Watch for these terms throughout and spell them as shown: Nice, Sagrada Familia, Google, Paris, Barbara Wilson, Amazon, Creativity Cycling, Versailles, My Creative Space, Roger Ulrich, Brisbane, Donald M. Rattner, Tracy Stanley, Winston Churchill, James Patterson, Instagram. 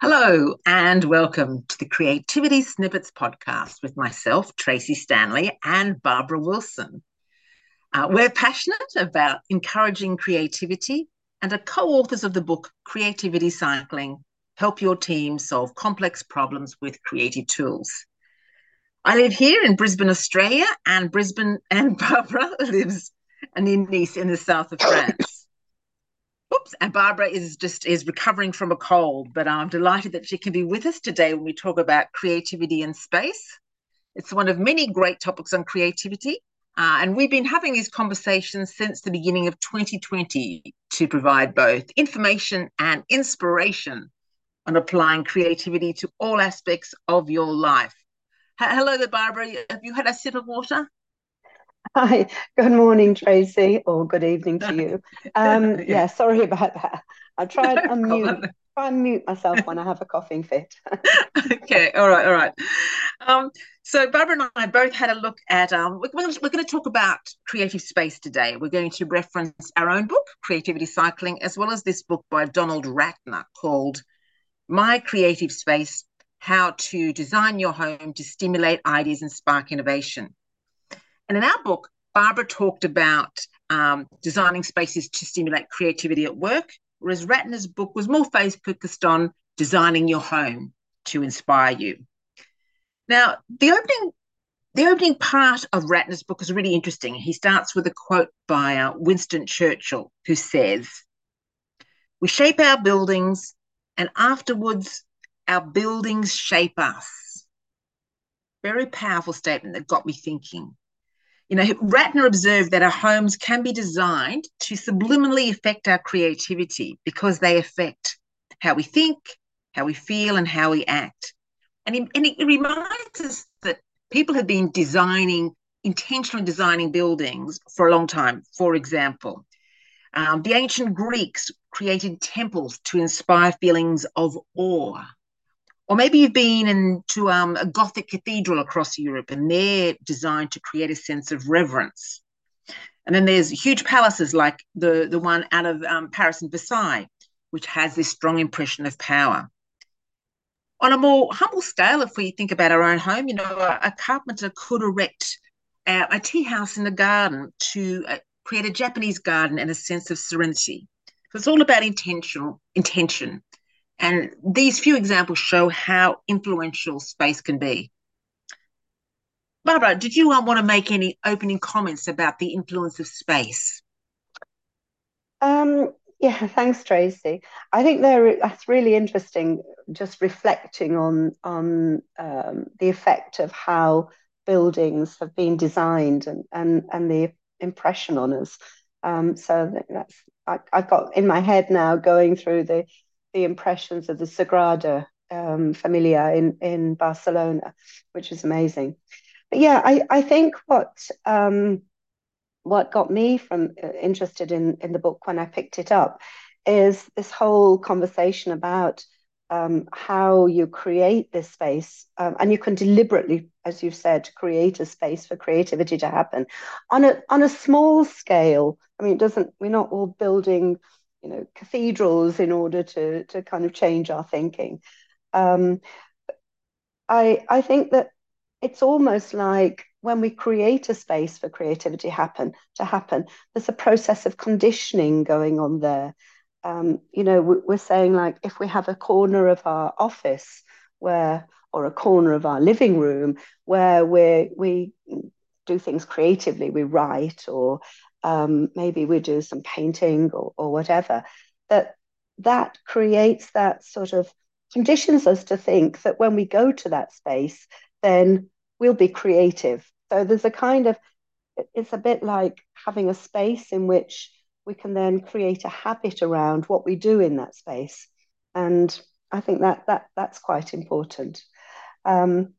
Hello and welcome to the Creativity Snippets podcast with myself, Tracy Stanley, and Barbara Wilson. We're passionate about encouraging creativity and are co-authors of the book Creativity Cycling, Help Your Team Solve Complex Problems with Creative Tools. I live here in Brisbane, Australia, and Brisbane and Barbara lives in Nice in the south of France. And Barbara is recovering from a cold, but I'm delighted that she can be with us today when we talk about creativity in space. It's one of many great topics on creativity, and we've been having these conversations since the beginning of 2020 to provide both information and inspiration on applying creativity to all aspects of your life. Hello there, Barbara. Have you had a sip of water? Hi, good morning, Tracy, or good evening to you. Yeah, sorry about that. I try and mute myself when I have a coughing fit. Okay, all right. So Barbara and I both had a look at, we're going to talk about creative space today. We're going to reference our own book, Creativity Cycling, as well as this book by Donald Rattner called My Creative Space, How to Design Your Home to Stimulate Ideas and Spark Innovation. And in our book, Barbara talked about designing spaces to stimulate creativity at work, whereas Rattner's book was more focused on designing your home to inspire you. Now, the opening part of Rattner's book is really interesting. He starts with a quote by Winston Churchill, who says, "We shape our buildings, and afterwards our buildings shape us." Very powerful statement that got me thinking. You know, Rattner observed that our homes can be designed to subliminally affect our creativity because they affect how we think, how we feel, and how we act. And it reminds us that people have been intentionally designing buildings for a long time. For example, the ancient Greeks created temples to inspire feelings of awe. Or maybe you've been into a Gothic cathedral across Europe, and they're designed to create a sense of reverence. And then there's huge palaces like the one out of Paris and Versailles, which has this strong impression of power. On a more humble scale, if we think about our own home, you know, a carpenter could erect a tea house in the garden to create a Japanese garden and a sense of serenity. So it's all about intention. And these few examples show how influential space can be. Barbara, did you want to make any opening comments about the influence of space? Yeah, thanks, Tracy. I think that's really interesting, just reflecting on the effect of how buildings have been designed and the impression on us. So I've got in my head now going through the impressions of the Sagrada Familia in Barcelona, which is amazing. But yeah, I think what got me interested in the book when I picked it up is this whole conversation about how you create this space, and you can deliberately, as you've said, create a space for creativity to happen on a small scale. I mean, we're not all building, you know, cathedrals in order to kind of change our thinking. I think that it's almost like when we create a space for creativity to happen, there's a process of conditioning going on there. You know, we're saying, like, if we have a corner of our office or a corner of our living room where we do things creatively, we write, or maybe we do some painting or whatever, that creates that sort of conditions us to think that when we go to that space, then we'll be creative. So there's a kind of, it's a bit like having a space in which we can then create a habit around what we do in that space. And I think that's quite important. So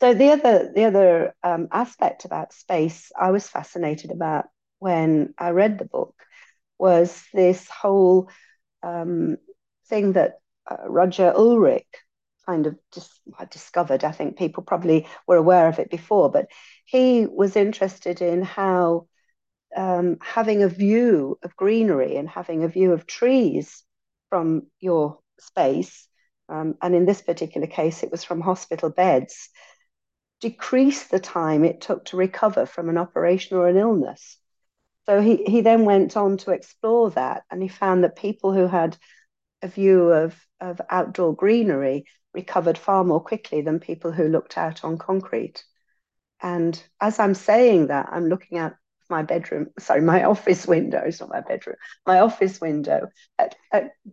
the other aspect about space I was fascinated about when I read the book was this whole thing that Roger Ulrich kind of discovered. I think people probably were aware of it before, but he was interested in how having a view of greenery and having a view of trees from your space and in this particular case, it was from hospital beds, decreased the time it took to recover from an operation or an illness. So he then went on to explore that, and he found that people who had a view of outdoor greenery recovered far more quickly than people who looked out on concrete. And as I'm saying that, I'm looking out my bedroom, sorry, my office window, it's not my bedroom, my office window at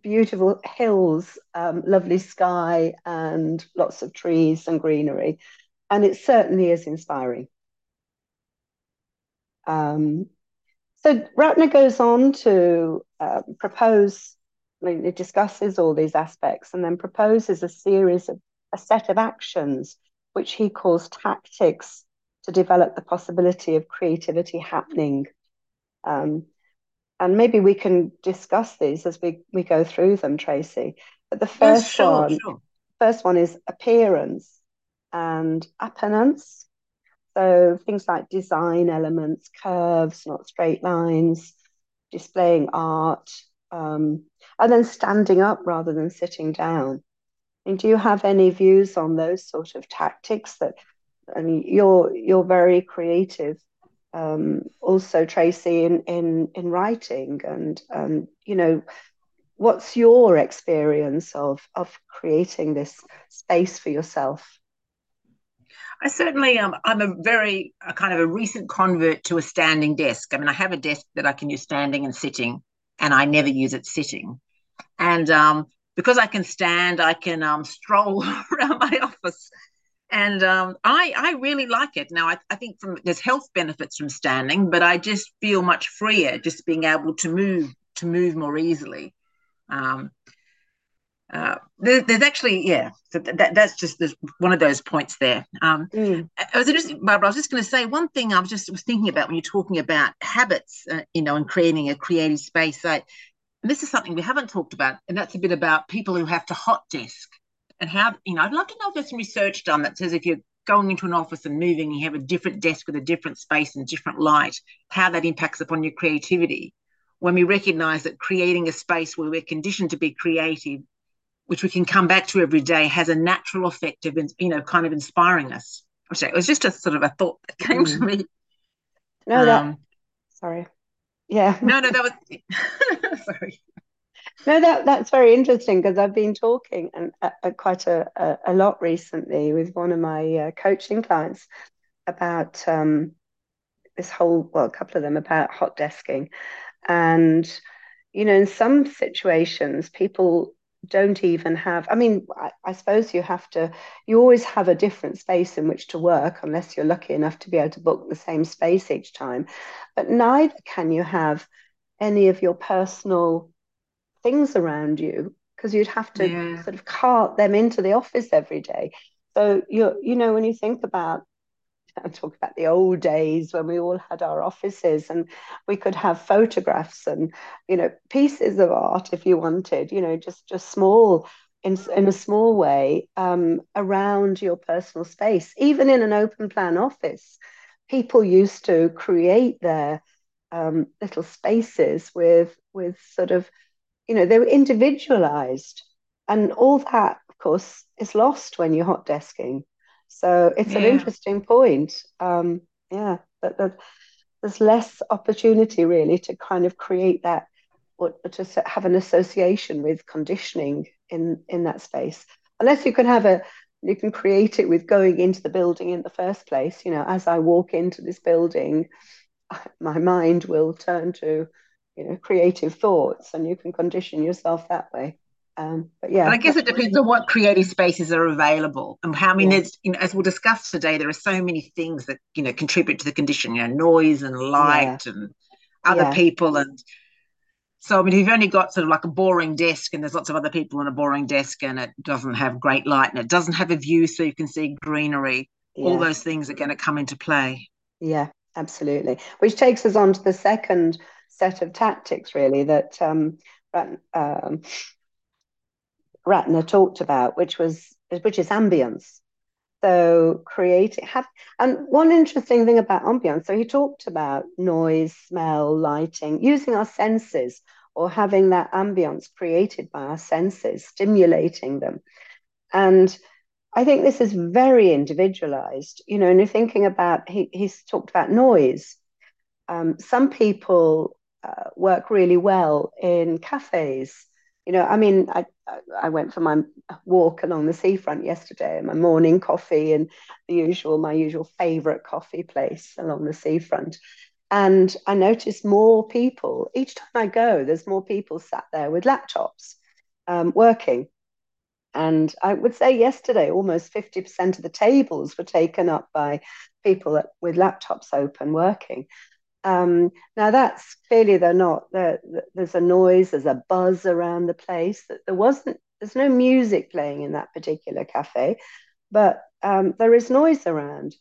beautiful hills, lovely sky and lots of trees and greenery. And it certainly is inspiring. So Rattner goes on to propose, I mean, it discusses all these aspects and then proposes a set of actions, which he calls tactics, to develop the possibility of creativity happening. And maybe we can discuss these as we go through them, Tracy. But the first, first one is appearance and appanence. So things like design elements, curves, not straight lines, displaying art, and then standing up rather than sitting down. And do you have any views on those sort of tactics that, I mean, you're very creative, also, Tracy, in writing, and you know, what's your experience of creating this space for yourself? I certainly I'm a recent convert to a standing desk. I mean, I have a desk that I can use standing and sitting, and I never use it sitting, and because I can stand, I can stroll around my office. And I really like it. Now, I think there's health benefits from standing, but I just feel much freer just being able to move more easily. There's actually, yeah, so that's just one of those points there. I was interested, Barbara, I was just going to say one thing I was was thinking about when you're talking about habits, you know, and creating a creative space. And this is something we haven't talked about, and that's a bit about people who have to hot desk. And how, you know, I'd love to know if there's some research done that says if you're going into an office and moving, you have a different desk with a different space and different light, how that impacts upon your creativity. When we recognise that creating a space where we're conditioned to be creative, which we can come back to every day, has a natural effect of, you know, kind of inspiring us. Which it was just a sort of a thought that came to me. No, sorry. Yeah. No, that was, sorry. No, that's very interesting, because I've been talking quite a lot recently with one of my coaching clients about this whole, well, a couple of them about hot desking. And, you know, in some situations, people don't even have, I mean, I suppose you always have a different space in which to work, unless you're lucky enough to be able to book the same space each time. But neither can you have any of your personal things around you, because you'd have to sort of cart them into the office every day. So you know, when you think about, I talk about the old days when we all had our offices and we could have photographs and, you know, pieces of art if you wanted, you know, just small in a small way around your personal space. Even in an open plan office, people used to create their little spaces with sort of, you know, they were individualized, and all that, of course, is lost when you're hot desking. So it's an interesting point. That there's less opportunity really to kind of create that, or to have an association with conditioning in that space, unless you can you can create it with going into the building in the first place. You know, as I walk into this building, my mind will turn to, you know, creative thoughts, and you can condition yourself that way. But I guess it depends on what creative spaces are available and how many. You know, as we'll discuss today, there are so many things that, you know, contribute to the condition. You know, noise and light and other people, and so I mean, if you've only got sort of like a boring desk, and there's lots of other people on a boring desk, and it doesn't have great light, and it doesn't have a view, so you can see greenery. Yeah. All those things are going to come into play. Yeah, absolutely. Which takes us on to the second set of tactics, really, that Rattner talked about, which is ambience. So and one interesting thing about ambience, so he talked about noise, smell, lighting, using our senses or having that ambience created by our senses, stimulating them. And I think this is very individualized, you know, and you're thinking about, he's talked about noise. Some people work really well in cafes. You know, I mean, I went for my walk along the seafront yesterday, my morning coffee and my usual favorite coffee place along the seafront. And I noticed more people, each time I go, there's more people sat there with laptops working. And I would say yesterday, almost 50% of the tables were taken up by people with laptops open working. Now that's clearly there's a noise, there's a buzz around the place that there's no music playing in that particular cafe, but there is noise around.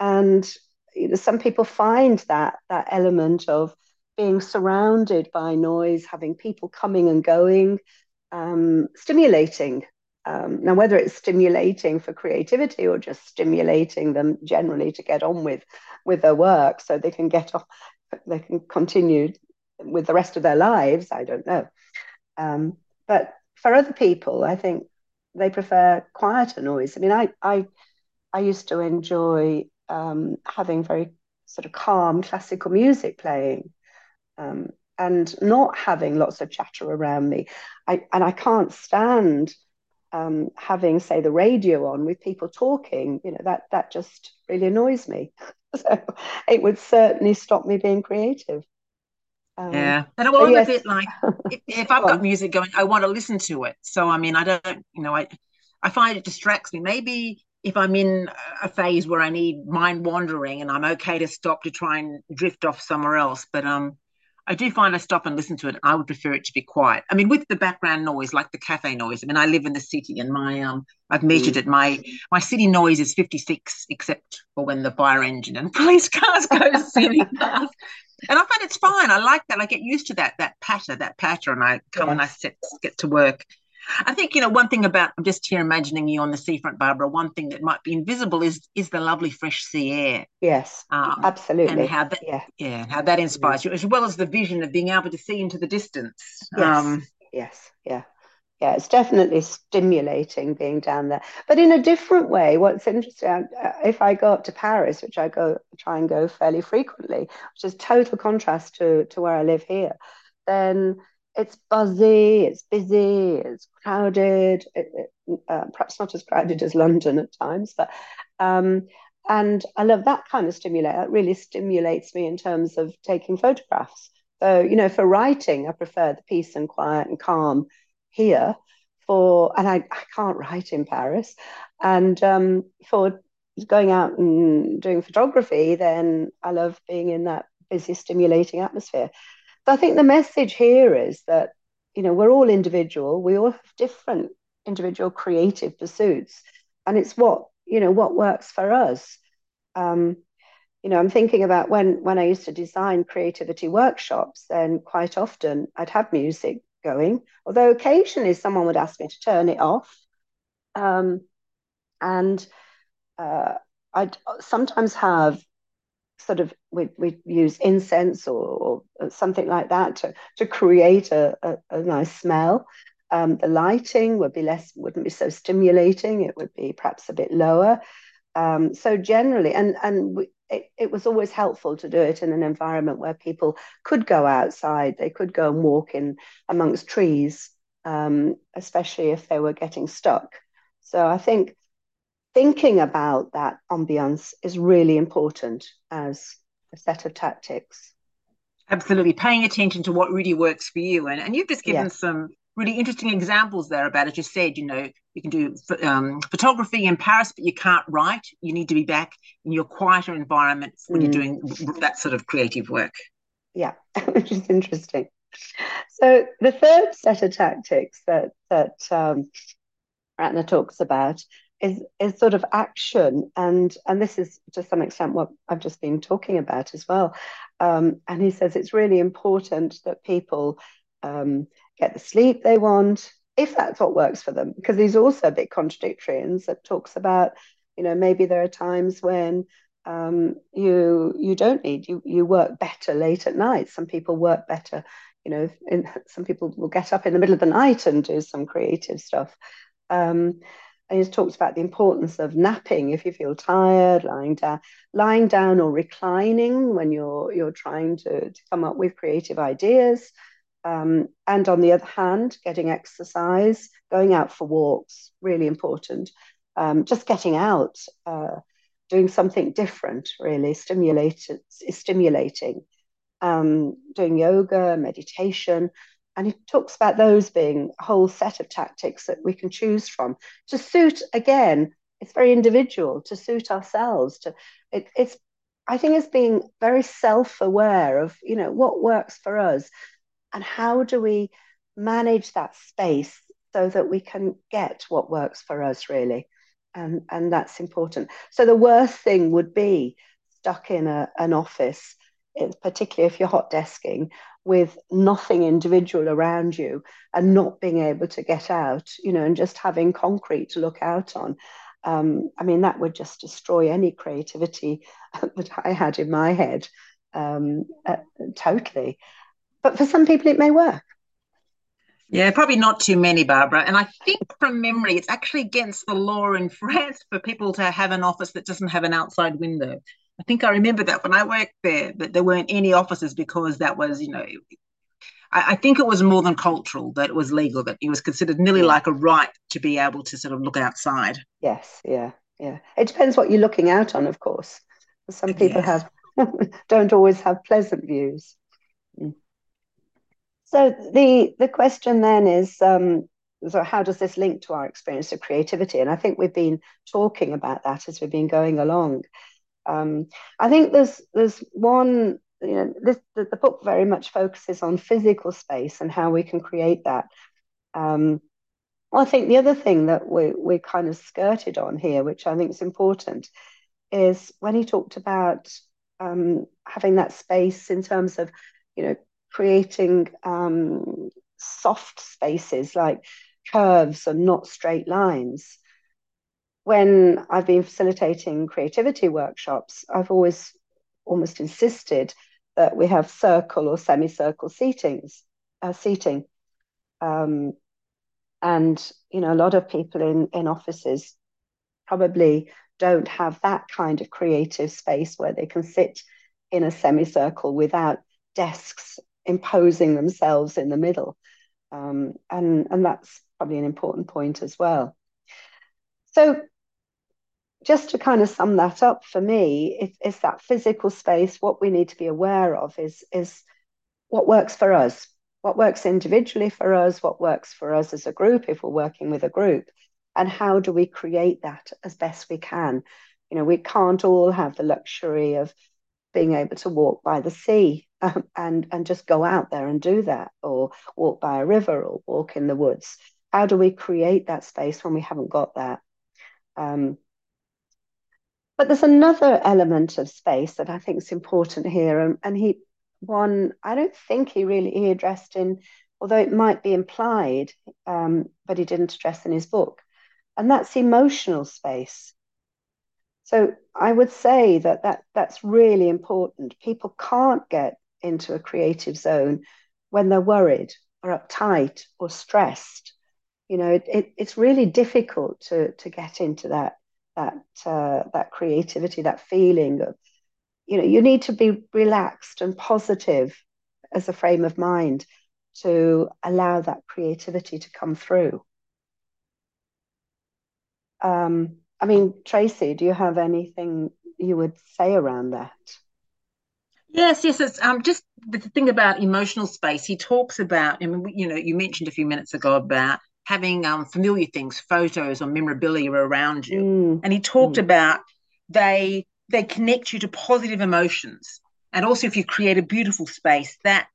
And you know, some people find that element of being surrounded by noise, having people coming and going, stimulating. Now, whether it's stimulating for creativity or just stimulating them generally to get on with their work so they can continue with the rest of their lives, I don't know. But for other people, I think they prefer quieter noise. I mean, I used to enjoy having very sort of calm classical music playing. And not having lots of chatter around me. I can't stand having, say, the radio on with people talking. You know, that just really annoys me. So it would certainly stop me being creative. Yeah, and well, I'm a bit like, if I've got music going, I want to listen to it. So, I mean, I don't, you know, I find it distracts me. Maybe if I'm in a phase where I need mind wandering and I'm okay to stop to try and drift off somewhere else, but I do find I stop and listen to it. I would prefer it to be quiet. I mean, with the background noise, like the cafe noise. I mean, I live in the city, and I've measured it. My city noise is 56, except for when the fire engine and police cars go sailing past. And I find it's fine. I like that. I get used to that patter, and I come and I get to work. I think, you know, one thing about, I'm just here imagining you on the seafront, Barbara, one thing that might be invisible is the lovely fresh sea air. Yes, absolutely. And how that inspires you, as well as the vision of being able to see into the distance. Yes, it's definitely stimulating being down there. But in a different way, what's interesting, if I go up to Paris, which I try and go fairly frequently, which is total contrast to where I live here, then it's buzzy, it's busy, it's crowded, perhaps not as crowded as London at times, but and I love that kind of stimulate. That really stimulates me in terms of taking photographs. So, you know, for writing, I prefer the peace and quiet and calm here, and I can't write in Paris. And for going out and doing photography, then I love being in that busy, stimulating atmosphere. So I think the message here is that, you know, we're all individual. We all have different individual creative pursuits, and it's what works for us. You know, I'm thinking about when I used to design creativity workshops, then quite often I'd have music going, although occasionally someone would ask me to turn it off. And I'd sometimes have sort of, we use incense or something like that to create a nice smell. The lighting wouldn't be so stimulating. It would be perhaps a bit lower. So generally, it was always helpful to do it in an environment where people could go outside. They could go and walk in amongst trees, especially if they were getting stuck. So I think thinking about that ambience is really important as a set of tactics. Absolutely. Paying attention to what really works for you. And you've just given some really interesting examples there about, as you said, you know, you can do photography in Paris, but you can't write. You need to be back in your quieter environment when you're doing that sort of creative work. Yeah, which is interesting. So the third set of tactics that Rattner talks about is sort of action, and this is to some extent what I've just been talking about as well. And he says it's really important that people get the sleep they want, if that's what works for them, because he's also a bit contradictory and that talks about, you know, maybe there are times when you don't need, you work better late at night. Some people work better some people will get up in the middle of the night and do some creative stuff. And he's talked about the importance of napping if you feel tired, lying down or reclining when you're trying to come up with creative ideas. And on the other hand, getting exercise, going out for walks, really important. Just getting out, doing something different, really stimulating. Doing yoga, meditation. And he talks about those being a whole set of tactics that we can choose from to suit, again, it's very individual, to suit ourselves. I think it's being very self-aware of, what works for us and how do we manage that space so that we can get what works for us, really. And that's important. So the worst thing would be stuck in an office, particularly if you're hot desking, with nothing individual around you and not being able to get out, and just having concrete to look out on. That would just destroy any creativity that I had in my head, totally. But for some people, it may work. Yeah, probably not too many, Barbara. And I think from memory, it's actually against the law in France for people to have an office that doesn't have an outside window. I think I remember that when I worked there, that there weren't any offices because that was, I think it was more than cultural, that it was legal, that it was considered nearly like a right to be able to sort of look outside. Yes, yeah. It depends what you're looking out on, of course. Some people don't always have pleasant views. So the question then is, so how does this link to our experience of creativity? And I think we've been talking about that as we've been going along. I think there's one, the book very much focuses on physical space and how we can create that. I think the other thing that we kind of skirted on here, which I think is important, is when he talked about having that space in terms of, creating soft spaces like curves and not straight lines. When I've been facilitating creativity workshops, I've always almost insisted that we have circle or semicircle seating. A lot of people in offices probably don't have that kind of creative space where they can sit in a semicircle without desks imposing themselves in the middle. And that's probably an important point as well. So, just to kind of sum that up for me, it's that physical space. What we need to be aware of is what works for us, what works individually for us, what works for us as a group if we're working with a group, and how do we create that as best we can. We can't all have the luxury of being able to walk by the sea and just go out there and do that, or walk by a river or walk in the woods. How do we create that space when we haven't got that? But there's another element of space that I think is important here, and I don't think he addressed in, although it might be implied, but he didn't address in his book, and that's emotional space. So I would say that's really important. People can't get into a creative zone when they're worried or uptight or stressed. It's really difficult to get into that creativity, that feeling of, you need to be relaxed and positive as a frame of mind to allow that creativity to come through. Tracy, do you have anything you would say around that? Yes, it's just the thing about emotional space. He talks about, you mentioned a few minutes ago about having familiar things, photos or memorabilia around you. And he talked about they connect you to positive emotions. And also if you create a beautiful space, that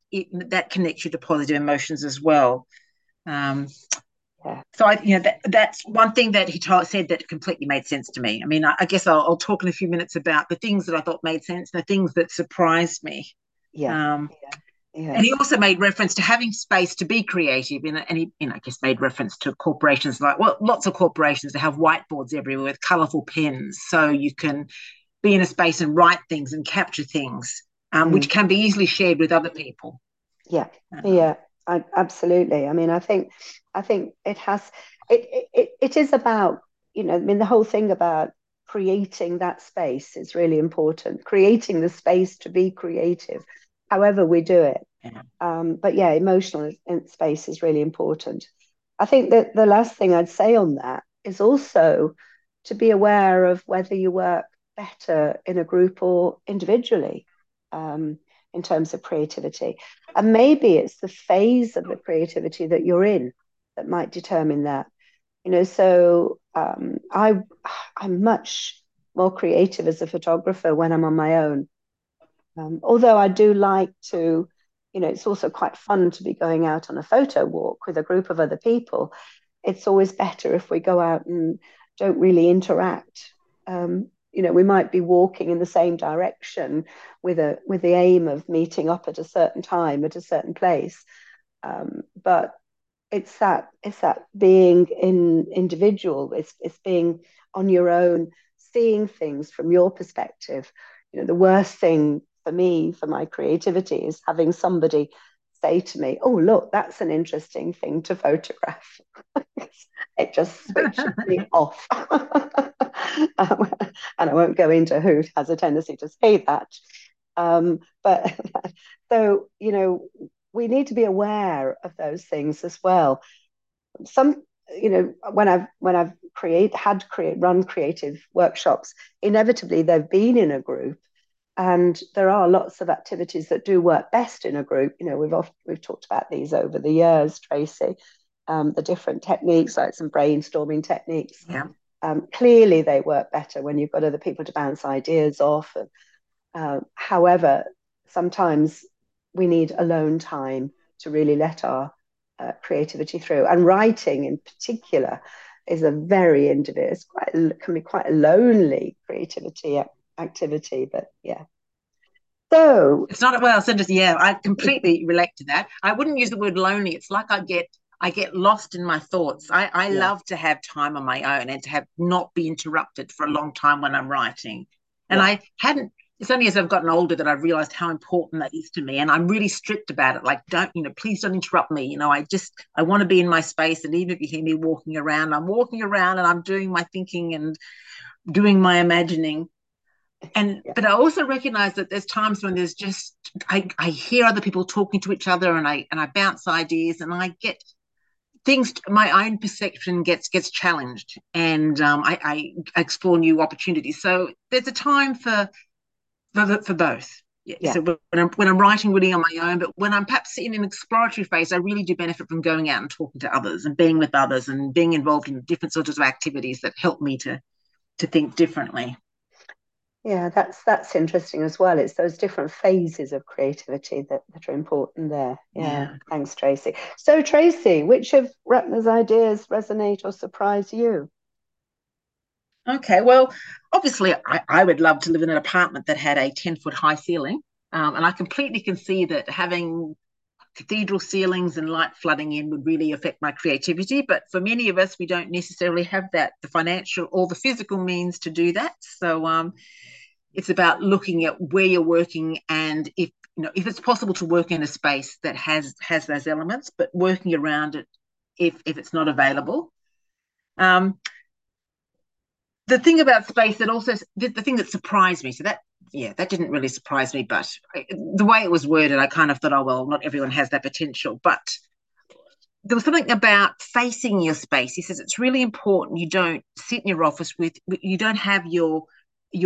connects you to positive emotions as well. So, that's one thing that he said that completely made sense to me. I guess I'll talk in a few minutes about the things that I thought made sense, the things that surprised me. Yeah. And he also made reference to having space to be creative, and he, I guess, made reference to corporations lots of corporations that have whiteboards everywhere with colourful pens, so you can be in a space and write things and capture things, which can be easily shared with other people. Yeah, yeah, absolutely. I mean, I think it has, it is about, you know, I mean, the whole thing about creating that space is really important, creating the space to be creative, however we do it. Yeah. But yeah, emotional space is really important. I think that the last thing I'd say on that is also to be aware of whether you work better in a group or individually, in terms of creativity. And maybe it's the phase of the creativity that you're in that might determine that. You know, so I'm much more creative as a photographer when I'm on my own. Although I do like to, you know, it's also quite fun to be going out on a photo walk with a group of other people. It's always better if we go out and don't really interact. You know, we might be walking in the same direction with the aim of meeting up at a certain time at a certain place. But it's that being in individual, it's being on your own, seeing things from your perspective. You know, the worst thing for me, for my creativity, is having somebody say to me, "Oh, look, that's an interesting thing to photograph." It just switches me off. And I won't go into who has a tendency to say that. But so, you know, we need to be aware of those things as well. Some, you know, when I've run creative workshops, inevitably they've been in a group. And there are lots of activities that do work best in a group. You know, we've talked about these over the years, Tracy, the different techniques, like some brainstorming techniques. Yeah. Clearly, they work better when you've got other people to bounce ideas off. And, however, sometimes we need alone time to really let our creativity through. And writing, in particular, is a very individual. It can be quite a lonely creativity activity, but yeah. So it's not, well, it's interesting. Yeah, I completely relate to that. I wouldn't use the word lonely. It's like I get lost in my thoughts. I yeah. love to have time on my own and to have not be interrupted for a long time when I'm writing. And yeah. It's only as I've gotten older that I've realized how important that is to me. And I'm really strict about it. Like, please don't interrupt me. You know, I want to be in my space. And even if you hear me walking around and I'm doing my thinking and doing my imagining. And yeah. But I also recognize that there's times when there's just I hear other people talking to each other, and I bounce ideas, and I get things. My own perception gets challenged, and I explore new opportunities. So there's a time for both. Yeah. So when I'm writing really on my own, but when I'm perhaps in an exploratory phase, I really do benefit from going out and talking to others, and being with others, and being involved in different sorts of activities that help me to think differently. Yeah, that's interesting as well. It's those different phases of creativity that are important there. Yeah. Thanks, Tracy. So, Tracy, which of Rattner's ideas resonate or surprise you? Okay, well, obviously, I would love to live in an apartment that had a 10-foot high ceiling. And I completely can see that having cathedral ceilings and light flooding in would really affect my creativity. But for many of us, we don't necessarily have that, the financial or the physical means to do that. So it's about looking at where you're working, and if it's possible to work in a space that has those elements, but working around it if it's not available. The thing about space that also, the thing that surprised me, so that didn't really surprise me, but the way it was worded, I kind of thought, oh, well, not everyone has that potential. But there was something about facing your space. He says it's really important you don't sit in your office you don't have your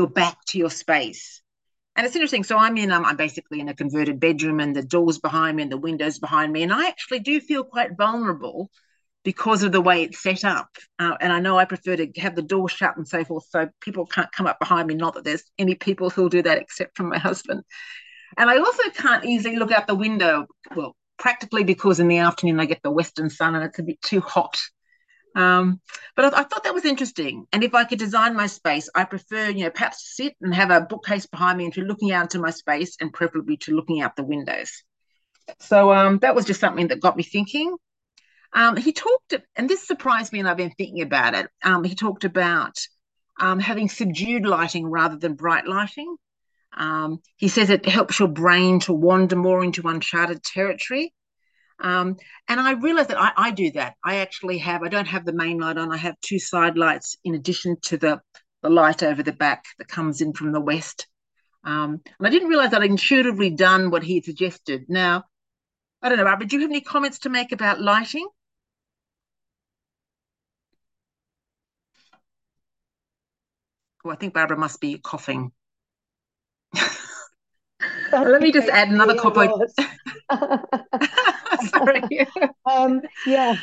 back to your space. And it's interesting. So I'm basically in a converted bedroom, and the doors behind me and the windows behind me. And I actually do feel quite vulnerable because of the way it's set up. And I know I prefer to have the door shut and so forth, so people can't come up behind me, not that there's any people who'll do that except from my husband. And I also can't easily look out the window, well, practically because in the afternoon I get the western sun and it's a bit too hot. But I thought that was interesting. And if I could design my space, I prefer, perhaps to sit and have a bookcase behind me and to looking out into my space, and preferably to looking out the windows. So that was just something that got me thinking. He talked, and this surprised me, and I've been thinking about it. He talked about having subdued lighting rather than bright lighting. He says it helps your brain to wander more into uncharted territory. And I realize that I do that. I don't have the main light on. I have two side lights in addition to the light over the back that comes in from the west. And I didn't realize that I'd intuitively done what he suggested. Now, I don't know, Barbara, do you have any comments to make about lighting? Oh, I think Barbara must be coughing. Let me just add another couple. Sorry. Yeah,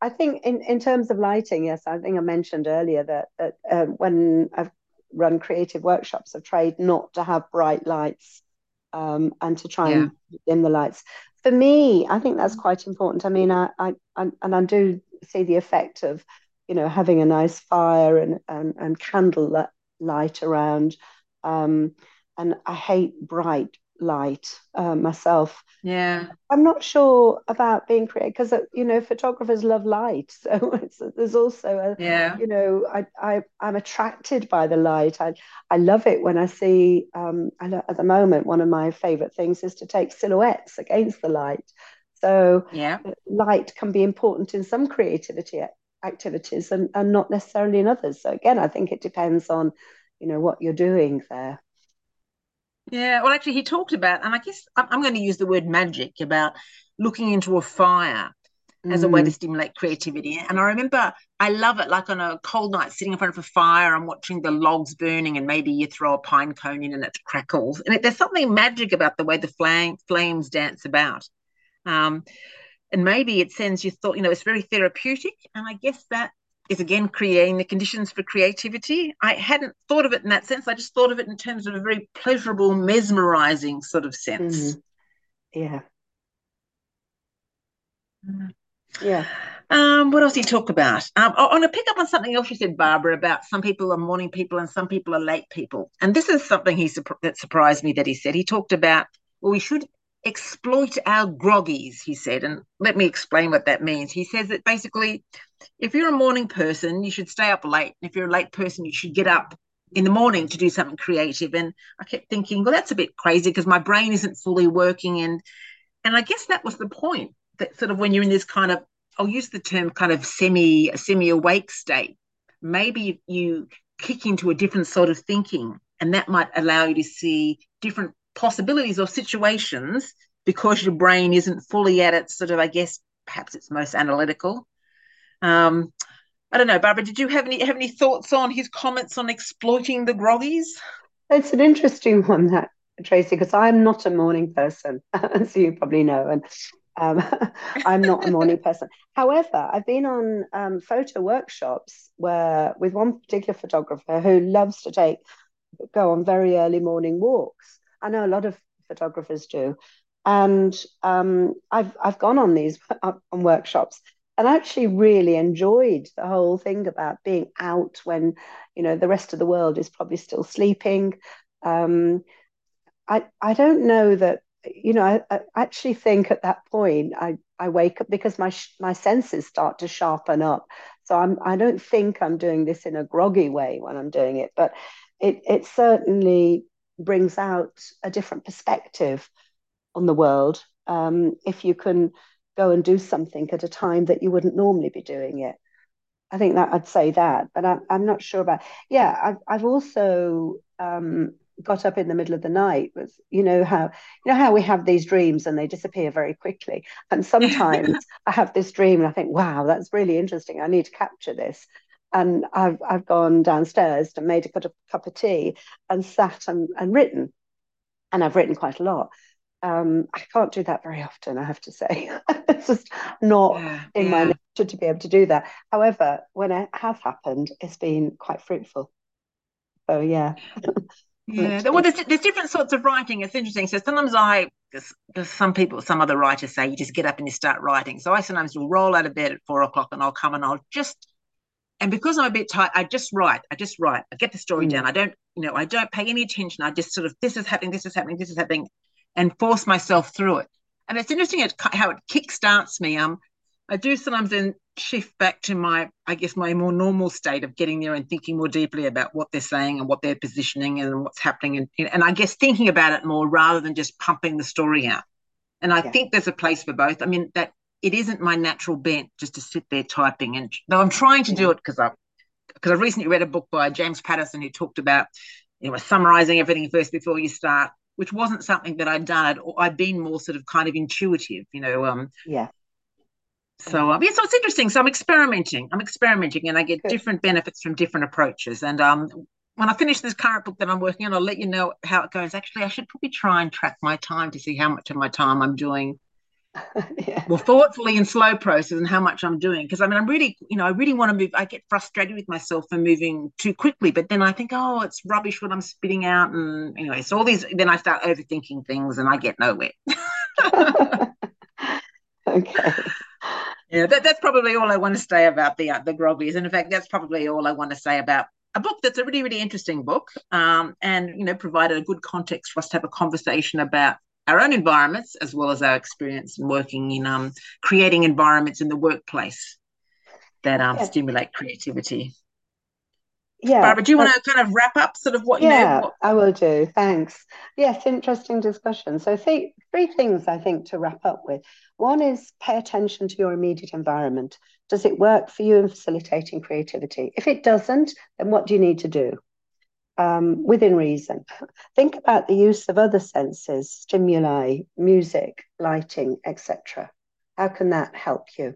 I think in terms of lighting, yes, I think I mentioned earlier that when I've run creative workshops, I've tried not to have bright lights and to try and dim the lights. For me, I think that's quite important. I mean, I do see the effect of, you know, having a nice fire and candle light around. And I hate bright light myself. Yeah, I'm not sure about being creative because you know, photographers love light, so there's also a you know, I'm attracted by the light. I love it when I see. At the moment, one of my favorite things is to take silhouettes against the light. So light can be important in some creativity activities and not necessarily in others. So again, I think it depends on, you know, what you're doing there. Yeah, well, actually, he talked about, and I guess I'm going to use the word magic, about looking into a fire as a way to stimulate creativity. And I remember I love it, like on a cold night, sitting in front of a fire and watching the logs burning, and maybe you throw a pine cone in and it crackles. And there's something magic about the way the flames dance about. And maybe it sends you thought, you know, it's very therapeutic. And I guess that is, again, creating the conditions for creativity. I hadn't thought of it in that sense. I just thought of it in terms of a very pleasurable, mesmerising sort of sense. What else did he talk about? I want to pick up on something else you said, Barbara, about some people are morning people and some people are late people. And this is something that surprised me that he said. He talked about, well, we should exploit our groggies, he said, and let me explain what that means. He says that basically, if you're a morning person, you should stay up late, and if you're a late person, you should get up in the morning to do something creative. And I kept thinking, well, that's a bit crazy because my brain isn't fully working, and I guess that was the point, that sort of when you're in this kind of, I'll use the term kind of semi-awake state, maybe you kick into a different sort of thinking, and that might allow you to see different possibilities or situations because your brain isn't fully at its sort of, I guess, perhaps it's most analytical. I don't know, Barbara, did you have any thoughts on his comments on exploiting the groggies? It's an interesting one, that, Tracy, because I'm not a morning person, as you probably know, and I'm not a morning person. However, I've been on photo workshops with one particular photographer who loves to go on very early morning walks. I know a lot of photographers do, and I've gone on these on workshops and actually really enjoyed the whole thing about being out when, you know, the rest of the world is probably still sleeping. I don't know that, you know, I actually think at that point I wake up because my senses start to sharpen up. So I don't think I'm doing this in a groggy way when I'm doing it, but it certainly brings out a different perspective on the world if you can go and do something at a time that you wouldn't normally be doing it. I think that I'd say that, but I'm not sure about. Yeah, I've also got up in the middle of the night with, you know how we have these dreams and they disappear very quickly. And sometimes I have this dream and I think, wow, that's really interesting. I need to capture this. And I've gone downstairs and made a cup of tea and sat and written. And I've written quite a lot. I can't do that very often, I have to say. It's just not in my nature to be able to do that. However, when it has happened, it's been quite fruitful. So, yeah. Yeah. Well, there's different sorts of writing. It's interesting. So sometimes some other writers say, you just get up and you start writing. So I sometimes will roll out of bed at 4 o'clock and I'll come and I'll just... And because I'm a bit tired, I just write. I get the story down. I don't pay any attention. I just sort of, this is happening, and force myself through it. And it's interesting how it kickstarts me. I do sometimes then shift back to my, I guess, my more normal state of getting there and thinking more deeply about what they're saying and what they're positioning and what's happening, and I guess thinking about it more rather than just pumping the story out. And I think there's a place for both. I mean, that it isn't my natural bent just to sit there typing, and though I'm trying to do it because I've recently read a book by James Patterson who talked about, you know, summarising everything first before you start, which wasn't something that I'd done. I'd been more sort of kind of intuitive, you know. So it's interesting. So I'm experimenting, and I get different benefits from different approaches. And when I finish this current book that I'm working on, I'll let you know how it goes. Actually, I should probably try and track my time to see how much of my time I'm doing well, thoughtfully and slow process, and how much I'm doing. Because I mean, I'm really, you know, I really want to move. I get frustrated with myself for moving too quickly, but then I think, oh, it's rubbish what I'm spitting out, and anyway, so all these. Then I start overthinking things, and I get nowhere. Okay. Yeah, that's probably all I want to say about the groggies. And in fact, that's probably all I want to say about a book that's a really, really interesting book, and, you know, provided a good context for us to have a conversation about our own environments as well as our experience in working in creating environments in the workplace that stimulate creativity. Yeah, Barbara, do you want to kind of wrap up sort of what you know? I will do. Thanks. Yes, interesting discussion. So three things I think to wrap up with. One is pay attention to your immediate environment. Does it work for you in facilitating creativity? If it doesn't, then what do you need to do? Within reason. Think about the use of other senses, stimuli, music, lighting, etc. How can that help you?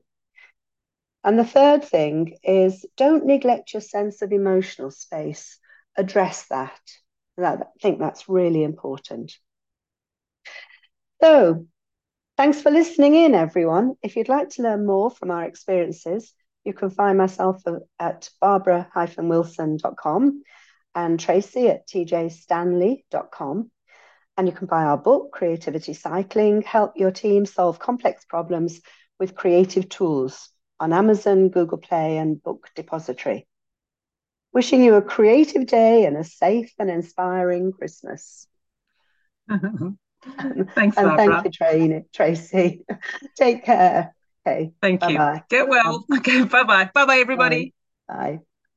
And the third thing is, don't neglect your sense of emotional space. Address that. I think that's really important. So, thanks for listening in, everyone. If you'd like to learn more from our experiences, you can find myself at barbara-wilson.com and Tracy at tjstanley.com. And you can buy our book, Creativity Cycling, Help Your Team Solve Complex Problems with Creative Tools, on Amazon, Google Play, and Book Depository. Wishing you a creative day and a safe and inspiring Christmas. Thanks, and Barbara. Thank you, Tracy. Take care. Okay. Thank you. Bye-bye. Get well. Okay. Bye-bye. Bye-bye, everybody. Bye.